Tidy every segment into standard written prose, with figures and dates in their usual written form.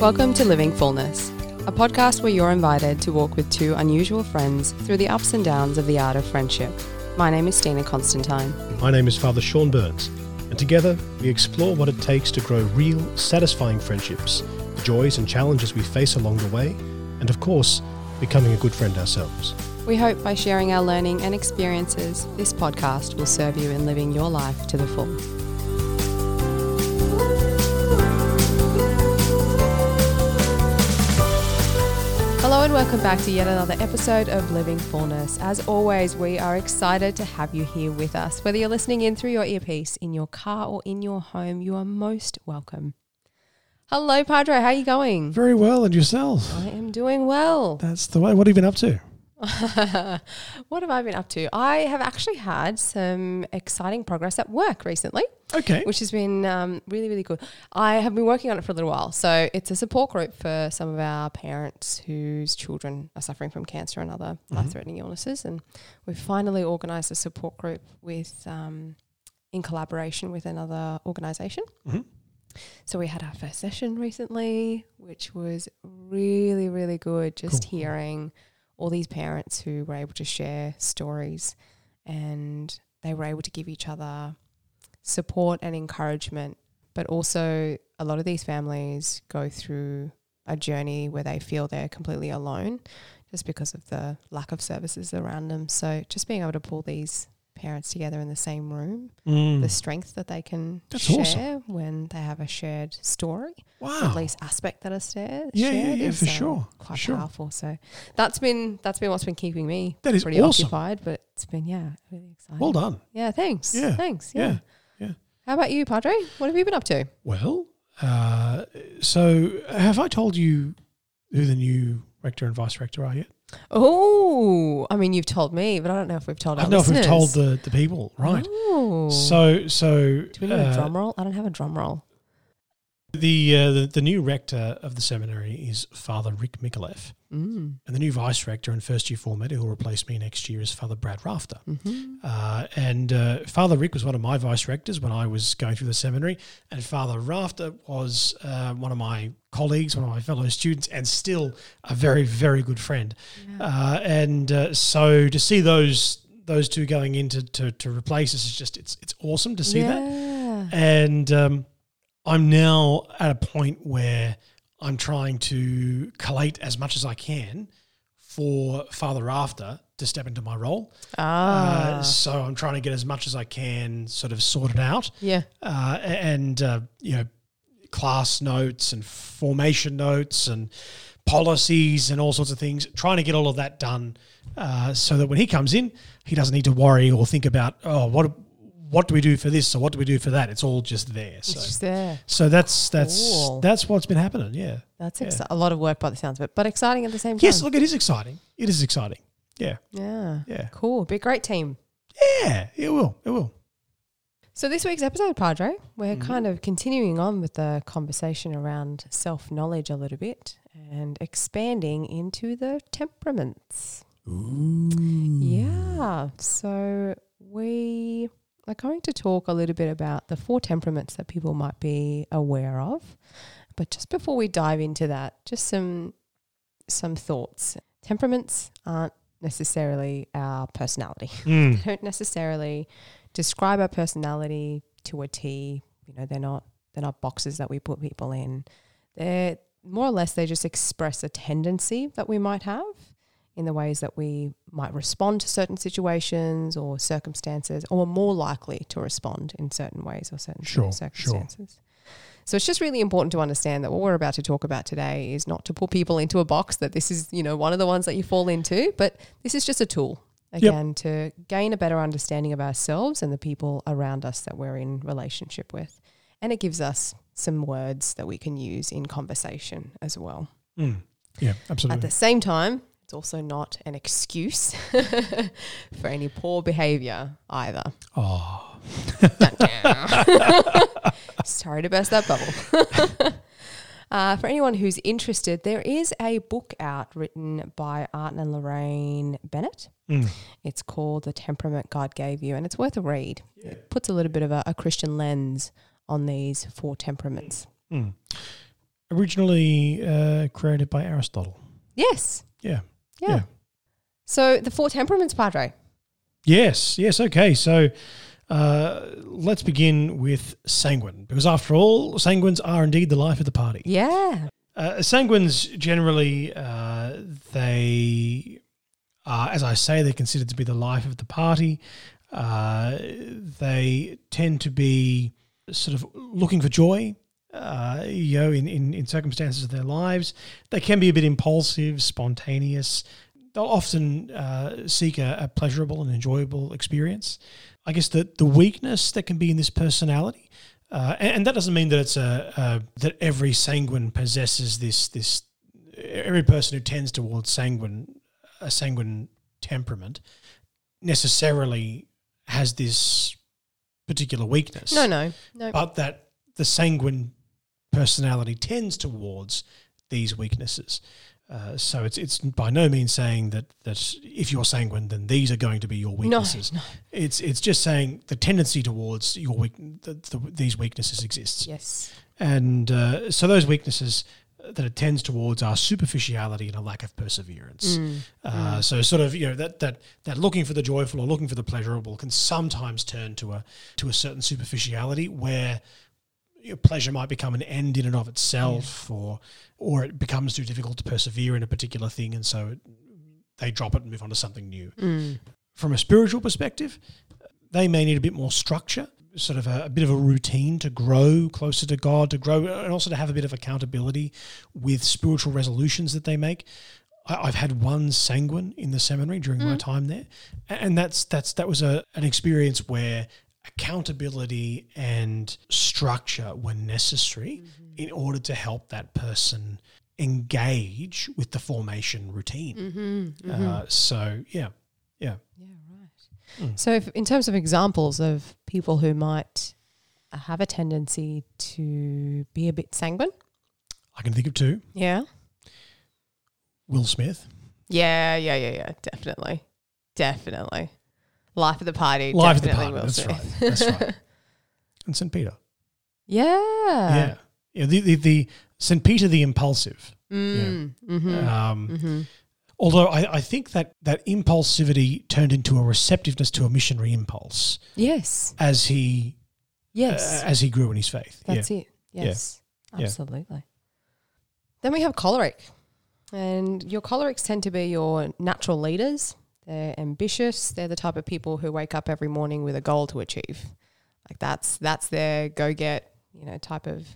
Welcome to Living Fullness, a podcast where you're invited to walk with two unusual friends through the ups and downs of the art of friendship. My name is Steena Constantine. My name is Father Sean Burns, and together we explore what it takes to grow real, satisfying friendships, the joys and challenges we face along the way, and of course, becoming a good friend ourselves. We hope by sharing our learning and experiences, this podcast will serve you in living your life to the full. Hello and welcome back to yet another episode of Living Fullness. As always, we are excited to have you here with us. Whether you're listening in through your earpiece, in your car or in your home, you are most welcome. Hello, Padre. How are you going? Very well. And yourself? I am doing well. That's the way. What have you been up to? What have I been up to? I have actually had some exciting progress at work recently. Okay. Which has been really, really good. I have been working on it for a little while. So it's a support group for some of our parents whose children are suffering from cancer and other life-threatening illnesses. And we've finally organised a support group with in collaboration with another organisation. Mm-hmm. So we had our first session recently, which was really, really good. Just hearing all these parents who were able to share stories, and they were able to give each other support and encouragement. But also a lot of these families go through a journey where they feel they're completely alone just because of the lack of services around them. So just being able to pull these parents together in the same room, the strength that they can share when they have a shared story, at least aspect that is shared. Is, quite powerful. So that's been what's been keeping me pretty occupied, but it's been really exciting. Well done. Thanks. How about you, Padre? What have you been up to? Well, so have I told you who the new rector and vice rector are yet? Oh, I mean, you've told me, but I don't know if we've told our listeners. I don't know if we've told the people, right? Ooh. So do we need a drum roll? I don't have a drum roll. The new rector of the seminary is Father Rick Micheleff, and the new vice rector and first year formatter who will replace me next year is Father Brad Rafter. And Father Rick was one of my vice rectors when I was going through the seminary, and Father Rafter was one of my colleagues, one of my fellow students, and still a very, very good friend. So to see those two going in to replace us is just it's awesome to see that, and I'm now at a point where I'm trying to collate as much as I can for Father Rafter to step into my role. So I'm trying to get as much as I can sort of sorted out. Class notes and formation notes and policies and all sorts of things, trying to get all of that done so that when he comes in, he doesn't need to worry or think about, what do we do for this or what do we do for that? It's all just there. So that's what's been happening, That's a lot of work by the sounds of it, but exciting at the same time. Yes, look, it is exciting. Yeah. Cool. Be a great team. Yeah, it will. So this week's episode, Padre, we're kind of continuing on with the conversation around self-knowledge a little bit and expanding into the temperaments. Ooh. Yeah. So we are going to talk a little bit about the four temperaments that people might be aware of. But just before we dive into that, just some thoughts. Temperaments aren't necessarily our personality. They don't necessarily describe our personality to a T. You know, they're not boxes that we put people in. They're more or less, they just express a tendency that we might have in the ways that we might respond to certain situations or circumstances, or are more likely to respond in certain ways or certain circumstances. So it's just really important to understand that what we're about to talk about today is not to put people into a box that this is, you know, one of the ones that you fall into, but this is just a tool, again, to gain a better understanding of ourselves and the people around us that we're in relationship with. And it gives us some words that we can use in conversation as well. Yeah, absolutely. At the same time, it's also not an excuse for any poor behaviour either. Oh. Sorry to burst that bubble. For anyone who's interested, there is a book out written by Art and Lorraine Bennett. It's called The Temperament God Gave You, and it's worth a read. Yeah. It puts a little bit of a Christian lens on these four temperaments. originally created by Aristotle. Yes. Yeah. So the four temperaments, Padre. Yes. Okay, so let's begin with sanguine, because after all, sanguines are indeed the life of the party. Yeah. Sanguines generally, they are, as I say, they're considered to be the life of the party. They tend to be sort of looking for joy, in circumstances of their lives. They can be a bit impulsive, spontaneous. They'll often seek a pleasurable and enjoyable experience. I guess the weakness that can be in this personality, and that doesn't mean that it's that every sanguine possesses this. Every person who tends towards a sanguine temperament necessarily has this particular weakness. No. But that the sanguine personality tends towards these weaknesses. So it's by no means saying that if you're sanguine, then these are going to be your weaknesses. No. It's just saying the tendency towards these weaknesses exists. Yes. And so those weaknesses that it tends towards are superficiality and a lack of perseverance. So sort of, that looking for the joyful or looking for the pleasurable can sometimes turn to a certain superficiality where your pleasure might become an end in and of itself, or it becomes too difficult to persevere in a particular thing, and so they drop it and move on to something new. From a spiritual perspective, they may need a bit more structure, sort of a bit of a routine to grow closer to God, to grow, and also to have a bit of accountability with spiritual resolutions that they make. I've had one sanguine in the seminary during my time there, and that was an experience where accountability and structure were necessary in order to help that person engage with the formation routine. So if, in terms of examples of people who might have a tendency to be a bit sanguine, I can think of two. Yeah. Will Smith. Yeah, definitely. Life of the party. That's right. And St. Peter. Yeah. The St. Peter the impulsive. Although I think that impulsivity turned into a receptiveness to a missionary impulse. Yes. As he grew in his faith. That's it. Yes. Yeah. Absolutely. Then we have choleric. And your cholerics tend to be your natural leaders. They're ambitious. They're the type of people who wake up every morning with a goal to achieve. Like that's their go-get, type of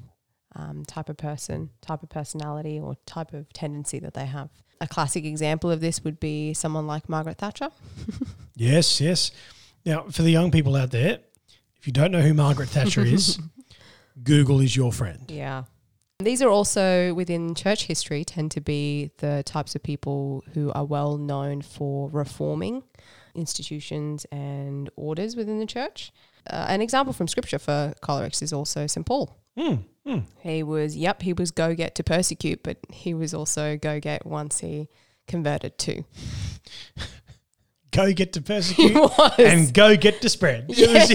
person, type of personality, or type of tendency that they have. A classic example of this would be someone like Margaret Thatcher. Yes. Now, for the young people out there, if you don't know who Margaret Thatcher is, Google is your friend. Yeah. These are also, within church history, tend to be the types of people who are well known for reforming institutions and orders within the church. An example from Scripture for cholerics is also St. Paul. He was go-get to persecute, but he was also go-get once he converted to. Go get to persecute and go get to spread. Yeah.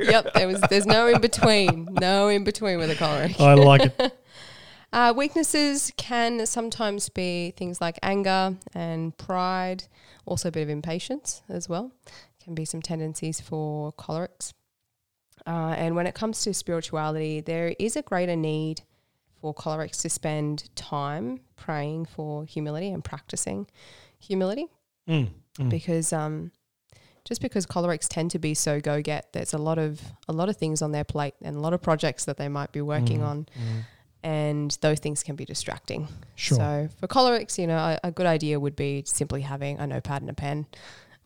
Yep, there's no in between. No in between with a choleric. I like it. Weaknesses can sometimes be things like anger and pride, also a bit of impatience as well. Can be some tendencies for cholerics. And when it comes to spirituality, there is a greater need for cholerics to spend time praying for humility and practicing humility. Because just because cholerics tend to be so go-get, there's a lot of things on their plate and a lot of projects that they might be working on, and those things can be distracting. Sure. So for cholerics, a good idea would be simply having a notepad and a pen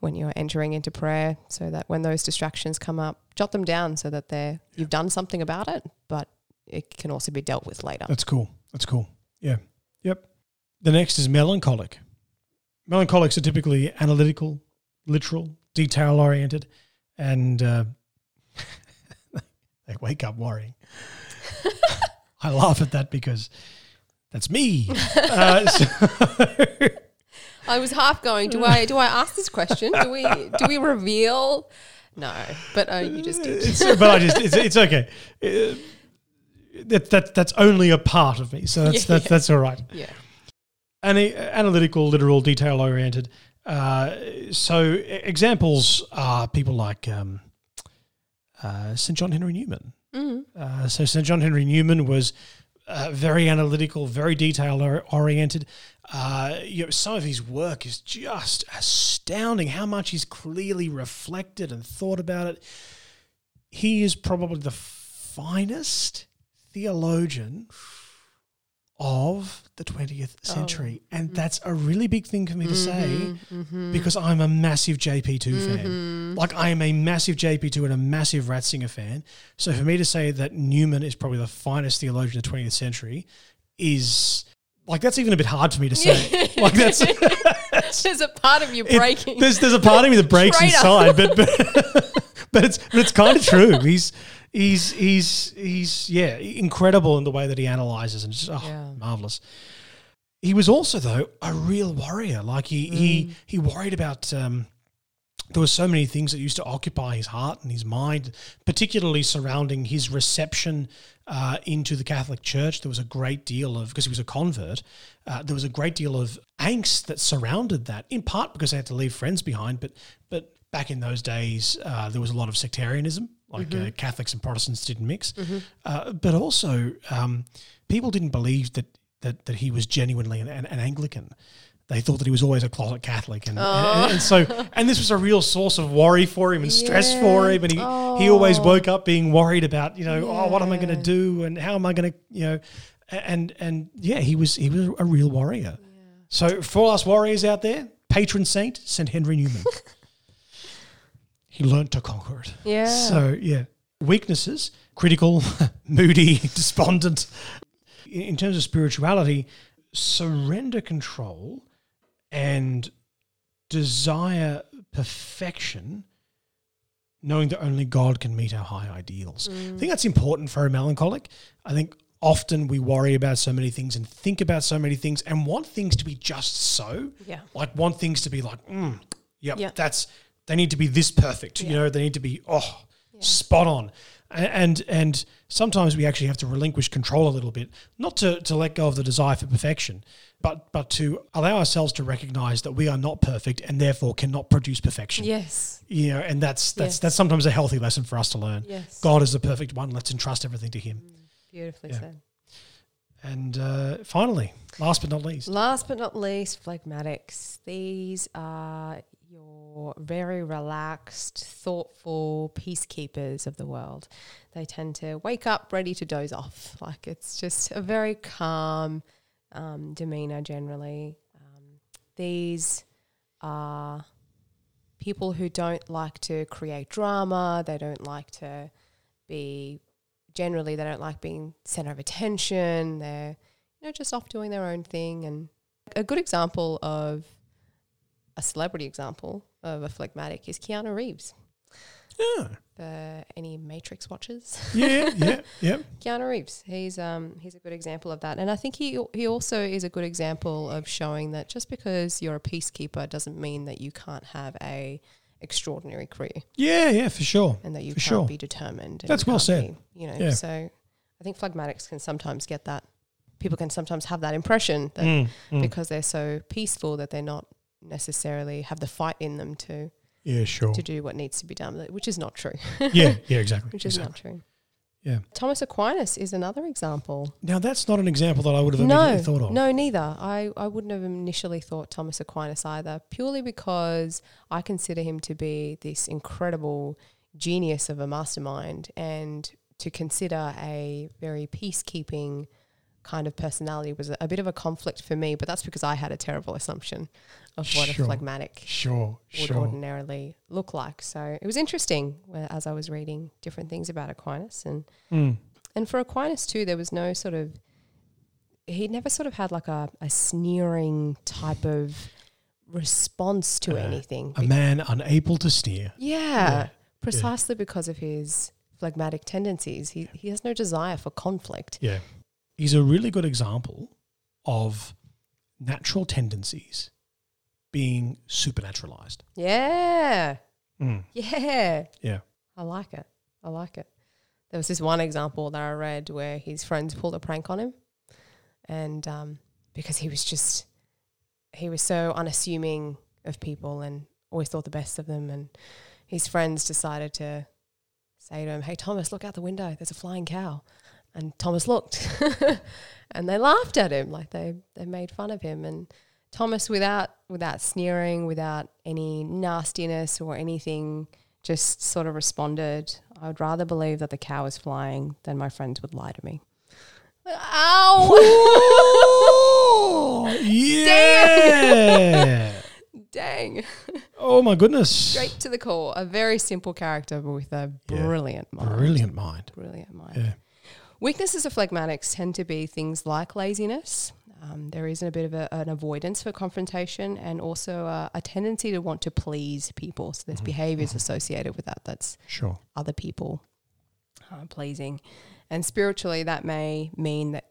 when you're entering into prayer, so that when those distractions come up, jot them down so that you've done something about it, but it can also be dealt with later. That's cool. Yeah. Yep. The next is melancholic. Melancholics are typically analytical, literal, detail-oriented, and they wake up worrying. I laugh at that because that's me. I was half going, do I ask this question? Do we reveal? No, but you just did. But it's okay. that's only a part of me, so that's all right. Yeah. And analytical, literal, detail oriented. So examples are people like St. John Henry Newman. Mm. So St. John Henry Newman was very analytical, very detail oriented. Some of his work is just astounding. How much he's clearly reflected and thought about it. He is probably the finest theologian of the 20th century. Oh. And that's a really big thing for me to say because I'm a massive JP2 fan. Like, I am a massive JP2 and a massive Ratzinger fan. So for me to say that Newman is probably the finest theologian of the 20th century is, like, that's even a bit hard for me to say. Like, that's... there's a part of you breaking. There's a part of me that breaks inside, but it's kind of true. He's incredible in the way that he analyzes, and just marvelous. He was also, though, a real worrier. Like, he worried about. There were so many things that used to occupy his heart and his mind, particularly surrounding his reception into the Catholic Church. There was a great deal of, because he was a convert, there was a great deal of angst that surrounded that, in part because they had to leave friends behind, but back in those days there was a lot of sectarianism, like Catholics and Protestants didn't mix. But also people didn't believe that he was genuinely an Anglican. They thought that he was always a closet Catholic, and this was a real source of worry for him and stress for him, and he always woke up being worried about, what am I going to do, and how am I going to, he was a real warrior. Yeah. So for us warriors out there, patron saint, St. Henry Newman. He learnt to conquer it. Yeah. So weaknesses: critical, moody, despondent. In terms of spirituality, surrender control and desire perfection, knowing that only God can meet our high ideals. I think that's important for a melancholic. I think often we worry about so many things and think about so many things and want things to be just so. Yeah. Like, want things to be like, they need to be this perfect. Yeah. They need to be spot on. And sometimes we actually have to relinquish control a little bit, not to let go of the desire for perfection, but to allow ourselves to recognise that we are not perfect and therefore cannot produce perfection. Yes. And that's sometimes a healthy lesson for us to learn. Yes. God is the perfect one. Let's entrust everything to him. Beautifully said. And finally, last but not least, phlegmatics. These are your very relaxed, thoughtful peacekeepers of the world. They tend to wake up ready to doze off. Like, it's just a very calm demeanor generally. These are people who don't like to create drama. They don't like to be, generally they don't like being center of attention. They're just off doing their own thing. And a good example of a celebrity example of a phlegmatic is Keanu Reeves. Yeah. Any Matrix watchers? Yeah. Keanu Reeves. He's a good example of that, and I think he also is a good example of showing that just because you're a peacekeeper doesn't mean that you can't have a extraordinary career. Yeah, for sure. And that you can't be determined. That's well said. So I think phlegmatics can sometimes get that. People can sometimes have that impression that because they're so peaceful that they're not necessarily have the fight in them to do what needs to be done, which is not true. Exactly. Which is not true. Yeah. Thomas Aquinas is another example. Now, that's not an example that I would have immediately thought of. No, neither. I wouldn't have initially thought Thomas Aquinas either, purely because I consider him to be this incredible genius of a mastermind, and to consider a very peacekeeping kind of personality was a bit of a conflict for me, but that's because I had a terrible assumption of what a phlegmatic would ordinarily look like. So it was interesting as I was reading different things about Aquinas, and for Aquinas too, there was no sort of, he never sort of had like a sneering type of response to anything. A man unable to sneer. Yeah, precisely because of his phlegmatic tendencies. He has no desire for conflict. Yeah. He's a really good example of natural tendencies being supernaturalized. Yeah. Yeah. I like it. there was this one example that I read where his friends pulled a prank on him, and because he was so unassuming of people and always thought the best of them, and his friends decided to say to him, "Hey, Thomas, look out the window, there's a flying cow." And Thomas looked and they laughed at him, like they made fun of him. And Thomas, without sneering, without any nastiness or anything, just sort of responded, "I would rather believe that the cow is flying than my friends would lie to me." Ow! Yeah! Dang. Oh, my goodness. Straight to the core. A very simple character, but with a brilliant mind. Brilliant mind. Yeah. Weaknesses of phlegmatics tend to be things like laziness. There is a bit of an avoidance for confrontation, and also a tendency to want to please people. So there's behaviours associated with that. That's sure. Other people pleasing. And spiritually, that may mean that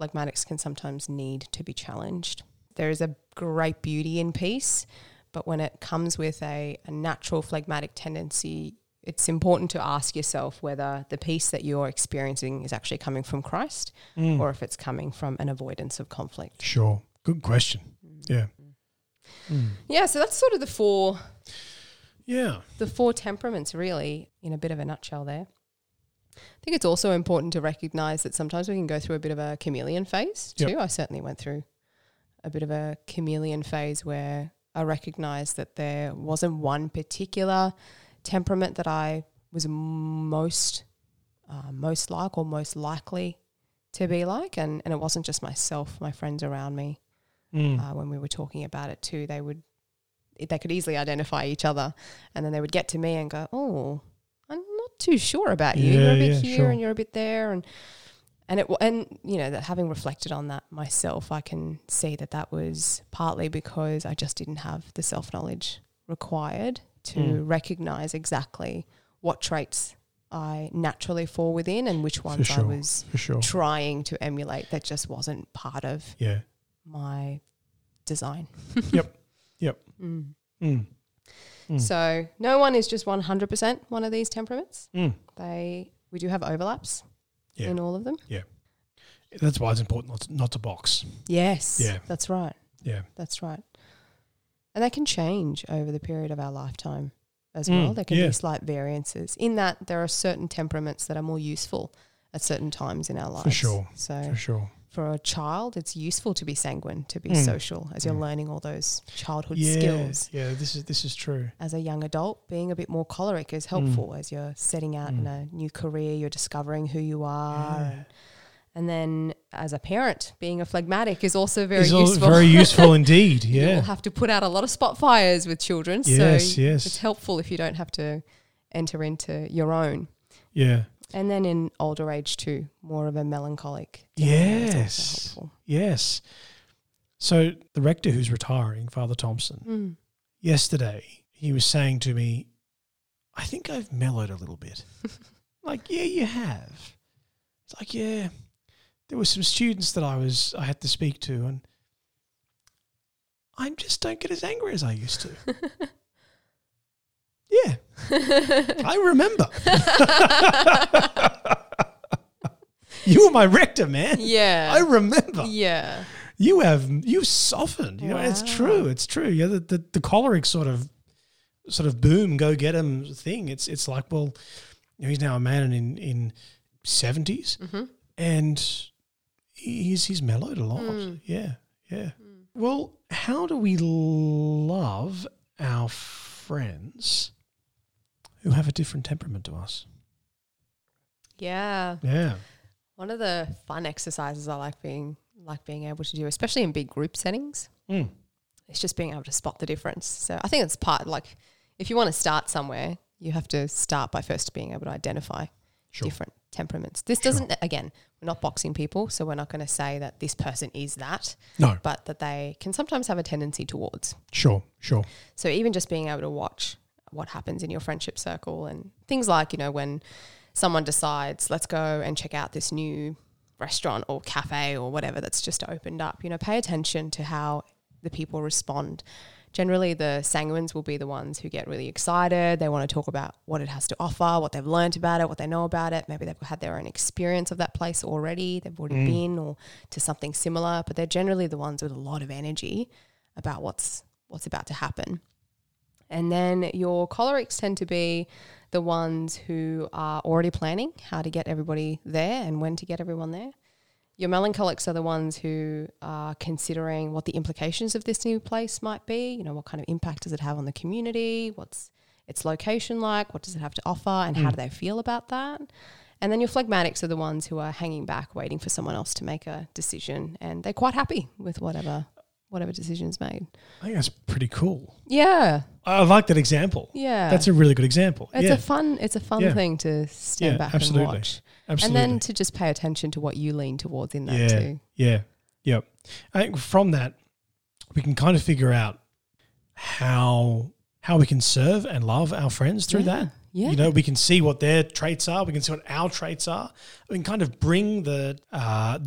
phlegmatics can sometimes need to be challenged. There is a great beauty in peace, but when it comes with a natural phlegmatic tendency, it's important to ask yourself whether the peace that you're experiencing is actually coming from Christ or if it's coming from an avoidance of conflict. Sure. Good question. Yeah. Mm. Yeah, so that's sort of the four temperaments, really, in a bit of a nutshell there. I think it's also important to recognise that sometimes we can go through a bit of a chameleon phase too. Yep. I certainly went through a bit of a chameleon phase where I recognised that there wasn't one particular temperament that I was most like or most likely to be like, and it wasn't just myself, my friends around me. When we were talking about it too, they could easily identify each other, and then they would get to me and go, "Oh, I'm not too sure about you. You're a bit here and you're a bit there," and you know, that having reflected on that myself, I can see that that was partly because I just didn't have the self-knowledge required to recognise exactly what traits I naturally fall within and which ones I was trying to emulate that just wasn't part of my design. Yep. So no one is just 100% one of these temperaments. We do have overlaps in all of them. Yeah. That's why it's important not to box. Yes. Yeah. That's right. Yeah. That's right. And they can change over the period of our lifetime as well. There can be slight variances in that there are certain temperaments that are more useful at certain times in our lives. For sure. For a child, it's useful to be sanguine, to be social, as you're learning all those childhood skills. Yeah, this is true. As a young adult, being a bit more choleric is helpful as you're setting out in a new career, you're discovering who you are. Yeah. And then as a parent, being a phlegmatic is also very useful. Very useful indeed, yeah. You'll have to put out a lot of spot fires with children. Yes. It's helpful if you don't have to enter into your own. Yeah. And then in older age too, more of a melancholic. Yes. Yes. So the rector who's retiring, Father Thompson, yesterday he was saying to me, "I think I've mellowed a little bit." Like, "Yeah, you have." It's like, "Yeah. There were some students that I had to speak to, and I just don't get as angry as I used to." Yeah. I remember. You were my rector, man. Yeah. I remember. Yeah. You've softened. You know, it's true. Yeah, the choleric sort of boom, go get him thing. It's like, well, you know, he's now a man in 70s and he's mellowed a lot. Yeah. Well, how do we love our friends who have a different temperament to us? Yeah. One of the fun exercises I like being able to do, especially in big group settings, it's just being able to spot the difference. So I think it's part, like, if you want to start somewhere, you have to start by first being able to identify different temperaments. This doesn't, again, we're not boxing people, so we're not going to say that this person is that. No. But that they can sometimes have a tendency towards. Sure. So even just being able to watch what happens in your friendship circle and things like, you know, when someone decides, "Let's go and check out this new restaurant or cafe or whatever that's just opened up," you know, pay attention to how the people respond generally the sanguines will be the ones who get really excited. They want to talk about what it has to offer, what they've learned about it, what they know about it. Maybe they've had their own experience of that place already. They've already been or to something similar, but they're generally the ones with a lot of energy about what's about to happen. And then your cholerics tend to be the ones who are already planning how to get everybody there and when to get everyone there. Your melancholics are the ones who are considering what the implications of this new place might be. You know, what kind of impact does it have on the community? What's its location like? What does it have to offer? And how do they feel about that? And then your phlegmatics are the ones who are hanging back, waiting for someone else to make a decision. And they're quite happy with whatever decision's made. I think that's pretty cool. Yeah. I like that example. Yeah. That's a really good example. It's a fun thing to stand back and watch. Absolutely. And then to just pay attention to what you lean towards in that too. Yeah. Yep. I think from that we can kind of figure out how we can serve and love our friends through that. Yeah. You know, we can see what their traits are. We can see what our traits are. We can kind of bring the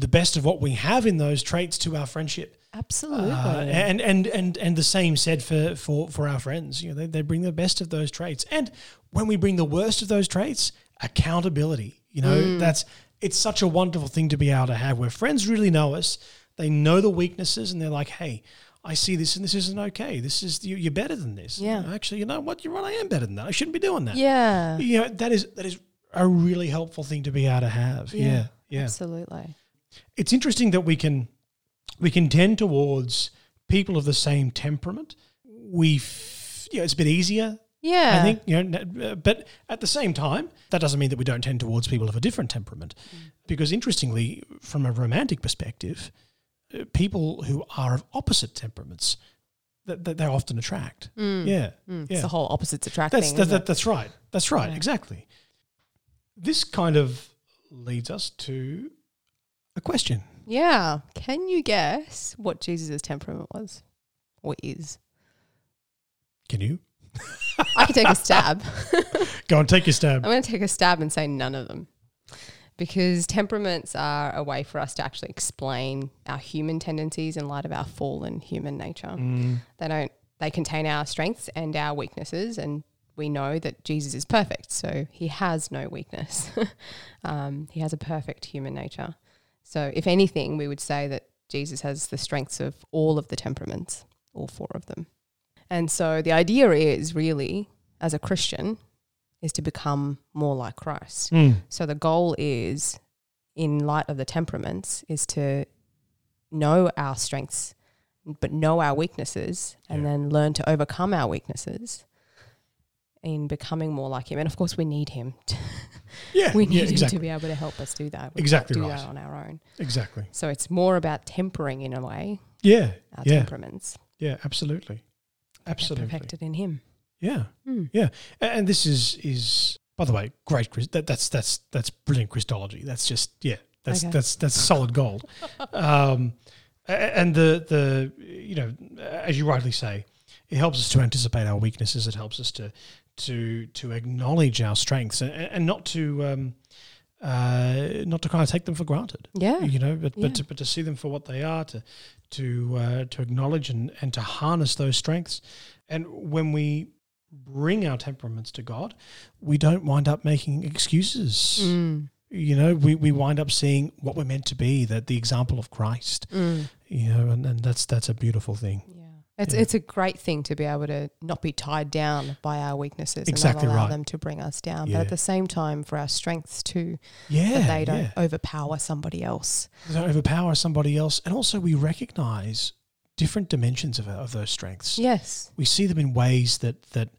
best of what we have in those traits to our friendship. Absolutely. And the same said for our friends. You know, they bring the best of those traits. And when we bring the worst of those traits, accountability. You know, it's such a wonderful thing to be able to have where friends really know us. They know the weaknesses and they're like, hey, I see this and this isn't okay. This is you're better than this. Yeah. Actually, you know what? You're right. I am better than that. I shouldn't be doing that. Yeah. You know, that is a really helpful thing to be able to have. Yeah. Absolutely. It's interesting that we can tend towards people of the same temperament. It's a bit easier. Yeah. I think, you know, but at the same time, that doesn't mean that we don't tend towards people of a different temperament, because interestingly, from a romantic perspective, people who are of opposite temperaments, that they often attract. Mm. Yeah. Mm. It's the whole opposites attract thing. That's right. That's right. Yeah. Exactly. This kind of leads us to a question. Yeah. Can you guess what Jesus' temperament was or is? Can you? I can take a stab. Go on, take your stab. I'm going to take a stab and say none of them. Because temperaments are a way for us to actually explain our human tendencies in light of our fallen human nature. Mm. They contain our strengths and our weaknesses, and we know that Jesus is perfect, so he has no weakness. He has a perfect human nature. So if anything, we would say that Jesus has the strengths of all of the temperaments, all four of them. And so the idea is really, as a Christian, is to become more like Christ. Mm. So the goal is, in light of the temperaments, is to know our strengths but know our weaknesses and then learn to overcome our weaknesses in becoming more like him. And, of course, we need him. We need him to be able to help us do that. We can't do that on our own. Exactly. So it's more about tempering, in a way, our temperaments. Yeah, absolutely. Absolutely. Perfected in him. Yeah, yeah, and this is by the way great. That's brilliant Christology. That's just that's solid gold. And the you know, as you rightly say, it helps us to anticipate our weaknesses. It helps us to acknowledge our strengths and not to kind of take them for granted. Yeah, you know, but to see them for what they are, to acknowledge and to harness those strengths, and when we bring our temperaments to God, we don't wind up making excuses. Mm. You know, we wind up seeing what we're meant to be, that the example of Christ. Mm. You know, and that's a beautiful thing. Yeah. It's a great thing to be able to not be tied down by our weaknesses and not allow them to bring us down. Yeah. But at the same time, for our strengths too, that they don't overpower somebody else. They don't overpower somebody else. And also we recognise different dimensions of those strengths. Yes. We see them in ways that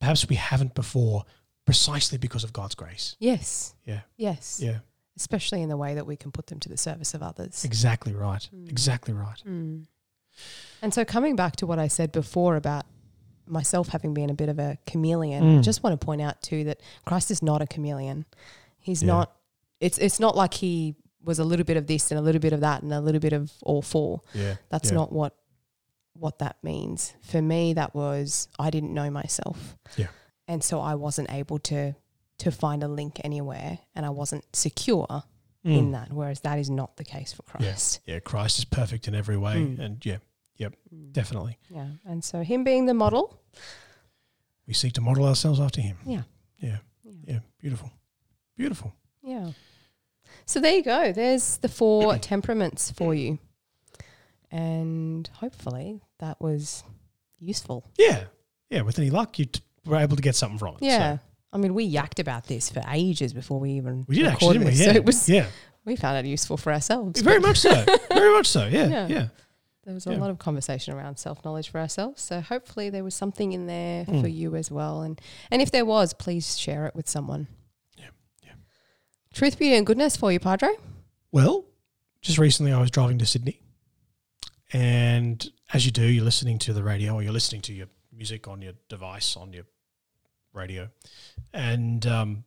perhaps we haven't before, precisely because of God's grace. Yes. Yeah. Yes. Yeah. Especially in the way that we can put them to the service of others. Exactly right. Mm. Exactly right. Mm. And so coming back to what I said before about myself having been a bit of a chameleon, I just want to point out too that Christ is not a chameleon. He's not – it's not like he was a little bit of this and a little bit of that and a little bit of all four. Yeah. That's not what that means. For me, that was I didn't know myself. Yeah. And so I wasn't able to find a link anywhere, and I wasn't secure in that, whereas that is not the case for Christ. Yeah, Christ is perfect in every way and Yep, definitely. Yeah, and so him being the model. We seek to model ourselves after him. Yeah. Yeah, yeah, beautiful. Beautiful. Yeah. So there you go. There's the four temperaments for you. And hopefully that was useful. Yeah. Yeah, with any luck, you were able to get something from it. Yeah. So. I mean, we yacked about this for ages before we even recorded this. We did actually, didn't we? Yeah. So it was, we found it useful for ourselves. Very much so. Very much so, yeah. There was a lot of conversation around self-knowledge for ourselves. So hopefully there was something in there for you as well. And if there was, please share it with someone. Truth, beauty and goodness for you, Padre? Well, just recently I was driving to Sydney, and as you do, you're listening to the radio or you're listening to your music on your device, on your radio, and a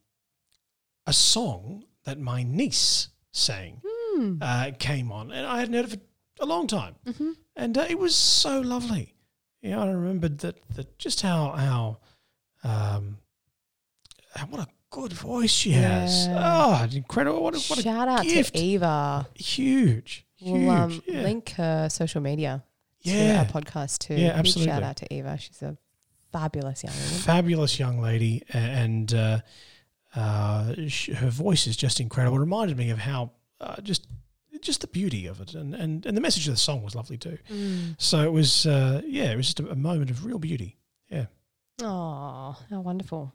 song that my niece sang came on, and I hadn't heard it for a long time, and it was so lovely. You know, I remembered that just how what a good voice she has. Oh, incredible. What a shout gift. Out to Eva. Huge. We'll link her social media to our podcast too. Yeah, absolutely. Big shout out to Eva. She's a fabulous young woman. Fabulous young lady. And her voice is just incredible. It reminded me of how just the beauty of it. And the message of the song was lovely too. So it was, it was just a moment of real beauty. Yeah. Oh, how wonderful.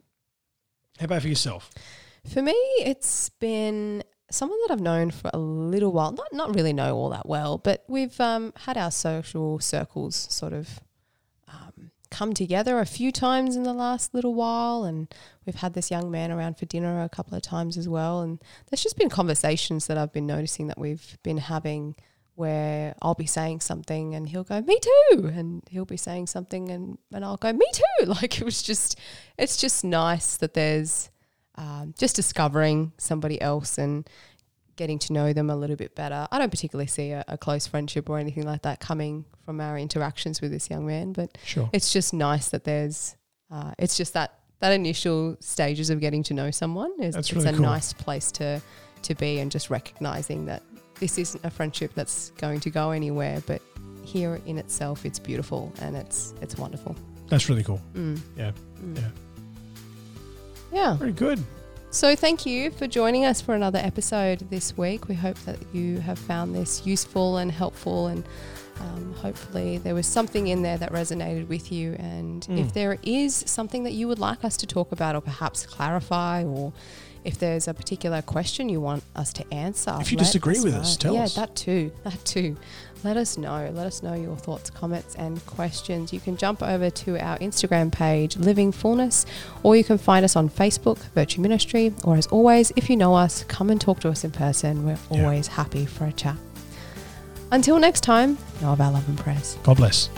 How about for yourself? For me, it's been someone that I've known for a little while, not really know all that well, but we've had our social circles sort of come together a few times in the last little while, and we've had this young man around for dinner a couple of times as well, and there's just been conversations that I've been noticing that we've been having where I'll be saying something and he'll go, me too, and he'll be saying something and I'll go, me too. Like it's just nice that there's just discovering somebody else and getting to know them a little bit better. I don't particularly see a close friendship or anything like that coming from our interactions with this young man, but it's just nice that there's it's just that initial stages of getting to know someone is it's really a cool. Nice place to be, and just recognising that this isn't a friendship that's going to go anywhere, but here in itself it's beautiful and it's wonderful. That's really cool. Yeah. Very good. So thank you for joining us for another episode this week. We hope that you have found this useful and helpful, and hopefully there was something in there that resonated with you. And if there is something that you would like us to talk about or perhaps clarify, or if there's a particular question you want us to answer. If you disagree with us, tell us. Yeah, that too. Let us know. Let us know your thoughts, comments and questions. You can jump over to our Instagram page, Living Fullness, or you can find us on Facebook, Virtue Ministry, or as always, if you know us, come and talk to us in person. We're always happy for a chat. Until next time, know of our love and prayers. God bless.